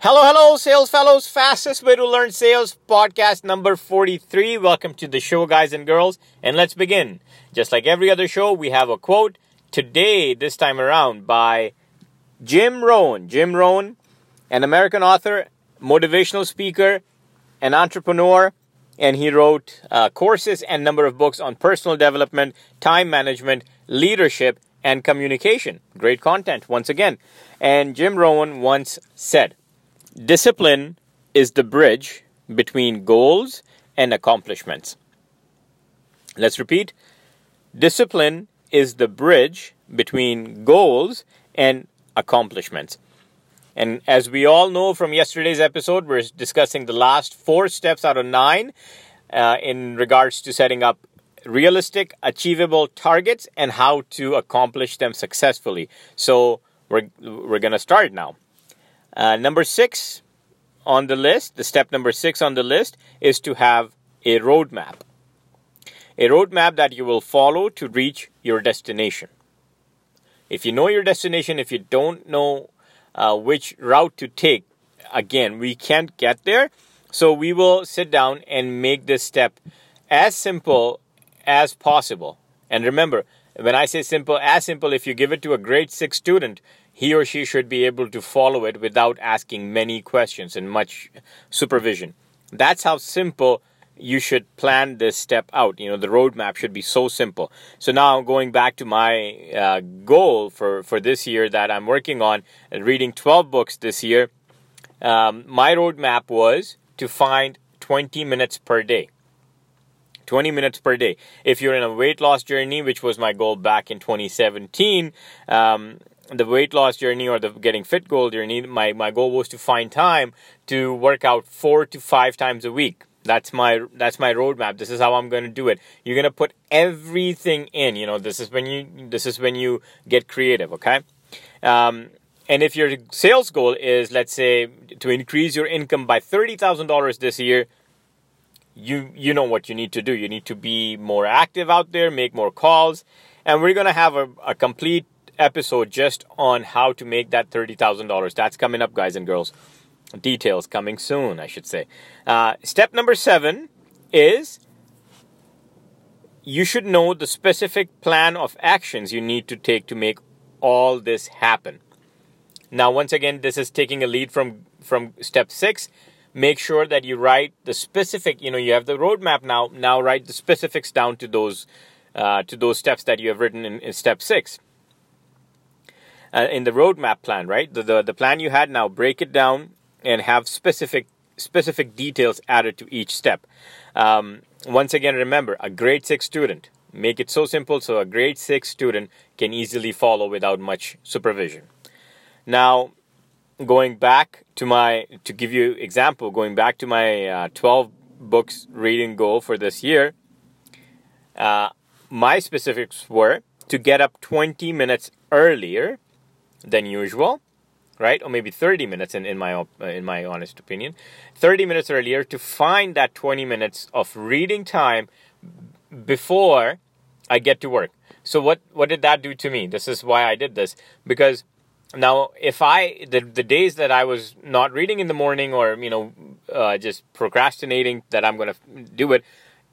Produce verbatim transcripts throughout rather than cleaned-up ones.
Hello, hello, sales fellows. Fastest way to learn sales podcast number forty-three. Welcome to the show, guys and girls. And let's begin. Just like every other show, we have a quote today, this time around, by Jim Rohn. Jim Rohn, an American author, motivational speaker, an entrepreneur, and he wrote uh, courses and number of books on personal development, time management, leadership, and communication. Great content, once again. And Jim Rohn once said, "Discipline is the bridge between goals and accomplishments." Let's repeat. Discipline is the bridge between goals and accomplishments. And as we all know from yesterday's episode, we're discussing the last four steps out of nine uh, in regards to setting up realistic, achievable targets and how to accomplish them successfully. So we're, we're going to start now. Uh, number six on the list, the step number six on the list is to have a roadmap. A roadmap that you will follow to reach your destination. If you know your destination, if you don't know uh, which route to take, again, we can't get there. So we will sit down and make this step as simple as possible. And remember, when I say simple, as simple, if you give it to a grade six student, he or she should be able to follow it without asking many questions and much supervision. That's how simple you should plan this step out. You know, the roadmap should be so simple. So now going back to my uh, goal for, for this year that I'm working on, reading twelve books this year, um, my roadmap was to find twenty minutes per day. twenty minutes per day. If you're in a weight loss journey, which was my goal back in twenty seventeen, um, the weight loss journey or the getting fit goal journey, my, my goal was to find time to work out four to five times a week. That's my that's my roadmap. This is how I'm going to do it. You're going to put everything in. You know, this is when you this is when you get creative. Okay, um, and if your sales goal is, let's say, to increase your income by thirty thousand dollars this year, you you know what you need to do. You need to be more active out there, make more calls, and we're going to have a, a complete episode just on how to make that thirty thousand dollars. That's coming up, guys and girls. Details coming soon, I should say. Uh, step number seven is you should know the specific plan of actions you need to take to make all this happen. Now, once again, this is taking a lead from, from step six. Make sure that you write the specific, you know, you have the roadmap now. Now write the specifics down to those uh, to those steps that you have written in, in step six. Uh, in the roadmap plan, right? The, the the plan you had, now break it down and have specific specific details added to each step. Um, once again, remember, a grade six student. Make it so simple so a grade six student can easily follow without much supervision. Now, going back to my, to give you example, going back to my uh, twelve books reading goal for this year, uh, my specifics were to get up twenty minutes earlier than usual, right? Or maybe thirty minutes in, in my op- in my honest opinion, thirty minutes earlier to find that twenty minutes of reading time before I get to work. So what, what did that do to me? This is why I did this, because now if I, the, the days that I was not reading in the morning or, you know, uh, just procrastinating that I'm going to do it,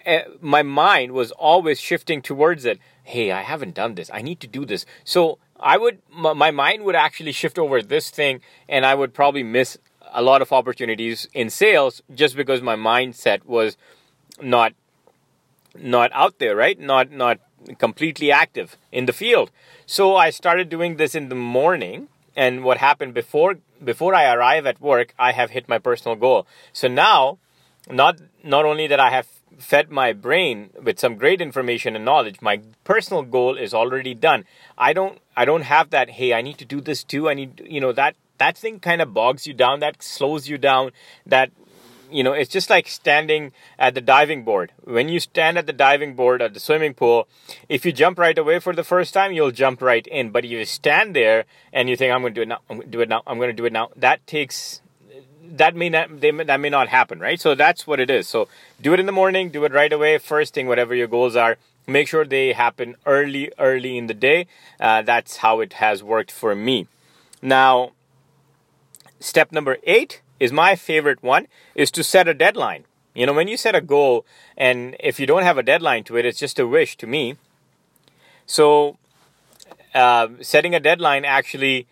uh, my mind was always shifting towards it. Hey, I haven't done this. I need to do this. So I would, my mind would actually shift over this thing, and I would probably miss a lot of opportunities in sales just because my mindset was not, not out there, right? Not, not completely active in the field. So I started doing this in the morning, and what happened before, before I arrive at work, I have hit my personal goal. So now, not, not only that I have fed my brain with some great information and knowledge, my personal goal is already done. I don't I don't have that, hey, I need to do this too. I need, you know, that that thing kind of bogs you down, that slows you down, that, you know, it's just like standing at the diving board. When you stand at the diving board at the swimming pool, if you jump right away for the first time, you'll jump right in. But if you stand there and you think, I'm going to do it now, I'm going to do it now, I'm going to do it now, that takes... That may not they, that may not happen, right? So that's what it is. So do it in the morning, do it right away. First thing, whatever your goals are, make sure they happen early, early in the day. Uh, that's how it has worked for me. Now, Step number eight is my favorite one, is to set a deadline. You know, when you set a goal, and if you don't have a deadline to it, it's just a wish to me. So uh, setting a deadline actually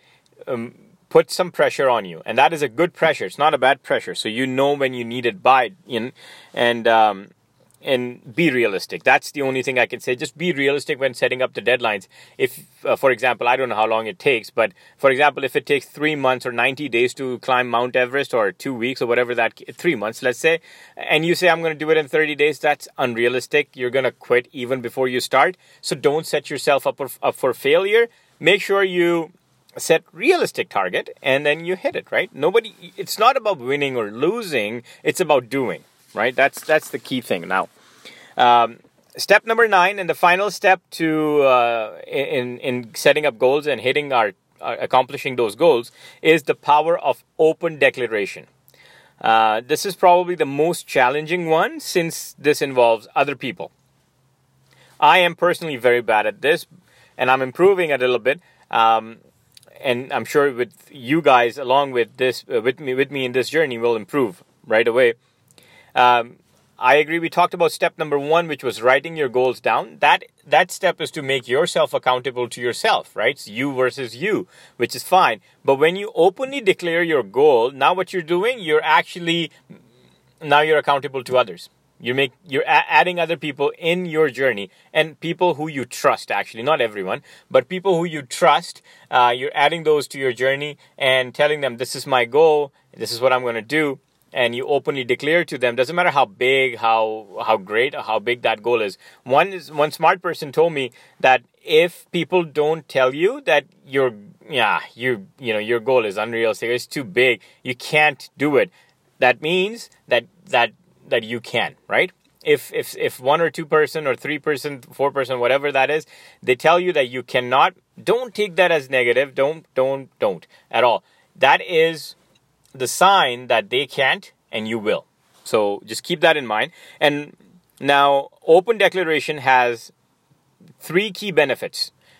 um, puts some pressure on you. And that is a good pressure. It's not a bad pressure. So you know when you need it by. In, and um, and be realistic. That's the only thing I can say. Just be realistic when setting up the deadlines. If, uh, for example, I don't know how long it takes. But for example, if it takes three months or ninety days to climb Mount Everest, or two weeks or whatever that, three months, let's say. And you say, I'm going to do it in thirty days. That's unrealistic. You're going to quit even before you start. So don't set yourself up for, up for failure. Make sure you set realistic target, and then you hit it, right? Nobody, it's not about winning or losing, it's about doing, right? That's that's the key thing now. Um, step number nine, and the final step to uh, in in setting up goals and hitting our uh, accomplishing those goals, is the power of open declaration. Uh, this is probably the most challenging one, since this involves other people. I am personally very bad at this, and I'm improving a little bit. Um, And I'm sure with you guys, along with this, uh, with me, with me in this journey, will improve right away. Um, I agree. We talked about step number one, which was writing your goals down. That that step is to make yourself accountable to yourself, right? It's you versus you, which is fine. But when you openly declare your goal, now what you're doing, you're actually now you're accountable to others. You make you're a- adding other people in your journey, and people who you trust. Actually, not everyone, but people who you trust. Uh, you're adding those to your journey and telling them, "This is my goal. This is what I'm going to do." And you openly declare to them. Doesn't matter how big, how how great, or how big that goal is. One is one smart person told me that if people don't tell you that your yeah you you know your goal is unrealistic, it's too big, you can't do it, that means that that. that you can, right? If if if one or two person or three person, four person, whatever that is, they tell you that you cannot, don't take that as negative. Don't, don't, don't at all. That is the sign that they can't and you will. So just keep that in mind. And now open declaration has three key benefits.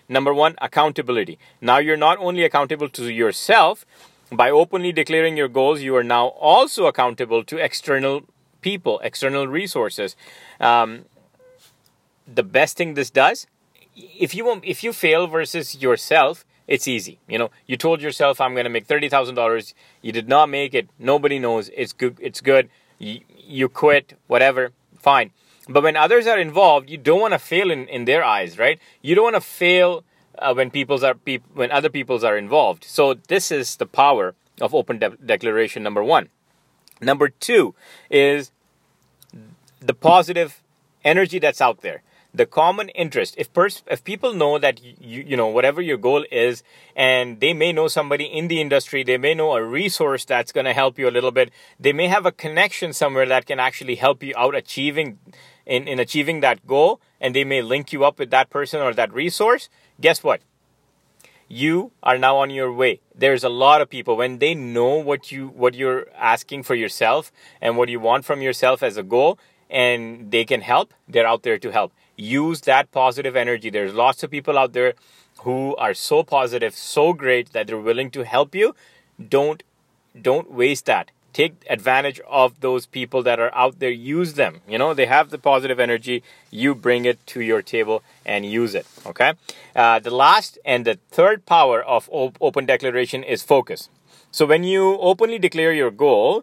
Number one, accountability. Now you're not only accountable to yourself, by openly declaring your goals, you are now also accountable to external people, external resources. Um, the best thing this does, if you if you fail versus yourself, it's easy. You know, you told yourself, "I'm going to make thirty thousand dollars." You did not make it. Nobody knows. It's good. It's good. You, you quit. Whatever. Fine. But when others are involved, you don't want to fail in, in their eyes, right? You don't want to fail uh, when people's are peop- when other people's are involved. So this is the power of open de- declaration. Number one. Number two is the positive energy that's out there, the common interest. If pers- if people know that, you, you know, whatever your goal is, and they may know somebody in the industry, they may know a resource that's going to help you a little bit. They may have a connection somewhere that can actually help you out achieving in, in achieving that goal. And they may link you up with that person or that resource. Guess what? You are now on your way. There's a lot of people, when they know what you what you're asking for yourself and what you want from yourself as a goal, and they can help, they're out there to help. Use that positive energy. There's lots of people out there who are so positive, so great that they're willing to help you. Don't don't waste that. Take advantage of those people that are out there. Use them. You know, they have the positive energy. You bring it to your table and use it. Okay. Uh, the last and the third power of op- open declaration is focus. So when you openly declare your goal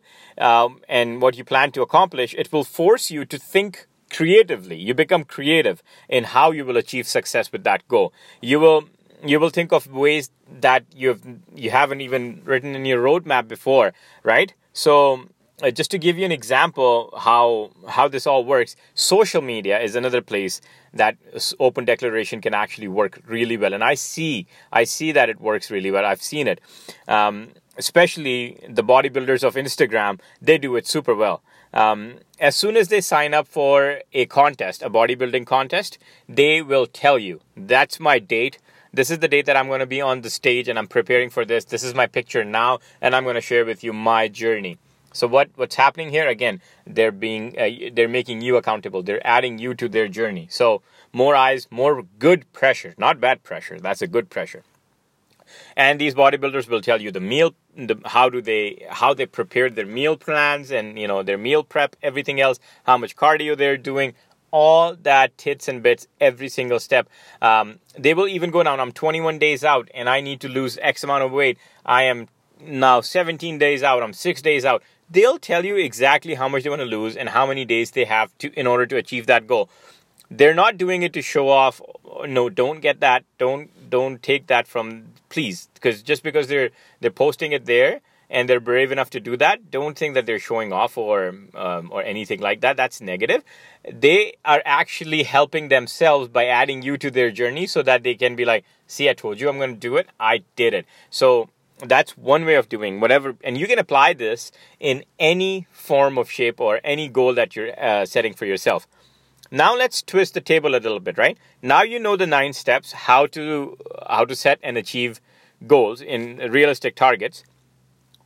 um, and what you plan to accomplish, it will force you to think creatively. You become creative in how you will achieve success with that goal. You will you will think of ways that you have you haven't even written in your roadmap before, right? So uh, just to give you an example how how this all works, social media is another place that open declaration can actually work really well. And I see, I see that it works really well. I've seen it. Um, especially the bodybuilders of Instagram, they do it super well. Um, as soon as they sign up for a contest, a bodybuilding contest, they will tell you, "That's my date. This is the date that I'm going to be on the stage and I'm preparing for this. This is my picture now, and I'm going to share with you my journey." So what, what's happening here? Again, they're being uh, they're making you accountable. They're adding you to their journey. So more eyes, more good pressure, not bad pressure. That's a good pressure. And these bodybuilders will tell you the meal, the, how do they, how they prepare their meal plans and, you know, their meal prep, everything else, how much cardio they're doing, all that tits and bits, every single step. Um, they will even go down. I'm twenty-one days out and I need to lose X amount of weight. I am now seventeen days out. I'm six days out. They'll tell you exactly how much they want to lose and how many days they have to in order to achieve that goal. They're not doing it to show off. No, don't get that. Don't don't take that from, please. Because just because they're they're posting it there and they're brave enough to do that, don't think that they're showing off or um, or anything like that. That's negative. They are actually helping themselves by adding you to their journey so that they can be like, see, I told you I'm going to do it. I did it. So that's one way of doing whatever, and you can apply this in any form of shape or any goal that you're uh, setting for yourself. Now let's twist the table a little bit, right? Now you know the nine steps, how to how to set and achieve goals in realistic targets.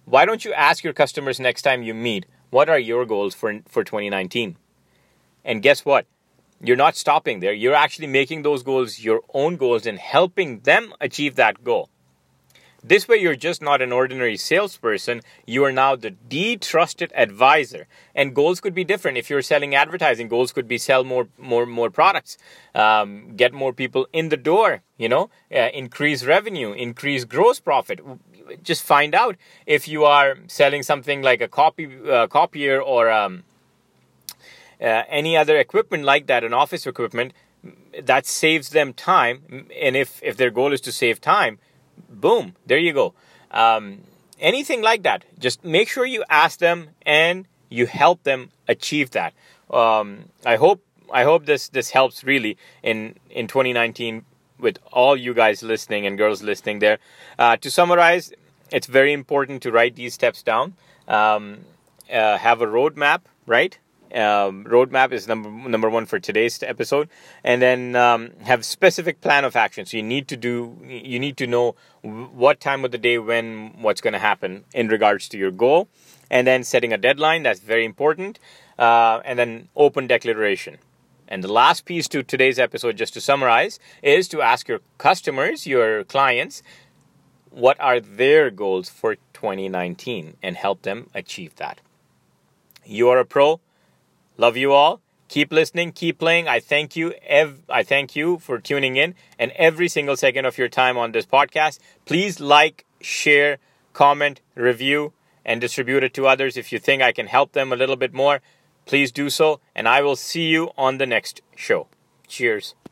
Why don't you ask your customers next time you meet, what are your goals for, for twenty nineteen? And guess what? You're not stopping there. You're actually making those goals your own goals and helping them achieve that goal. This way, you're just not an ordinary salesperson. You are now the, the trusted advisor. And goals could be different. If you're selling advertising, goals could be sell more, more, more products, um, get more people in the door, you know, uh, increase revenue, increase gross profit. Just find out. If you are selling something like a copy, uh, copier or um, uh, any other equipment like that, an office equipment, that saves them time. And if, if their goal is to save time, boom, there you go. Um, anything like that. Just make sure you ask them and you help them achieve that. Um, I hope I hope this, this helps really in, in twenty nineteen with all you guys listening and girls listening there. Uh, to summarize, it's very important to write these steps down. Um, uh, have a roadmap, right? Um, roadmap is number number one for today's episode, and then um, have specific plan of action. So you need to do, you need to know what time of the day, when, what's going to happen in regards to your goal, and then setting a deadline. That's very important, uh, and then open declaration. And the last piece to today's episode, just to summarize, is to ask your customers, your clients, what are their goals for twenty nineteen, and help them achieve that. You are a pro. Love you all. Keep listening. Keep playing. I thank you. Ev- I thank you for tuning in and every single second of your time on this podcast. Please like, share, comment, review, and distribute it to others. If you think I can help them a little bit more, please do so. And I will see you on the next show. Cheers.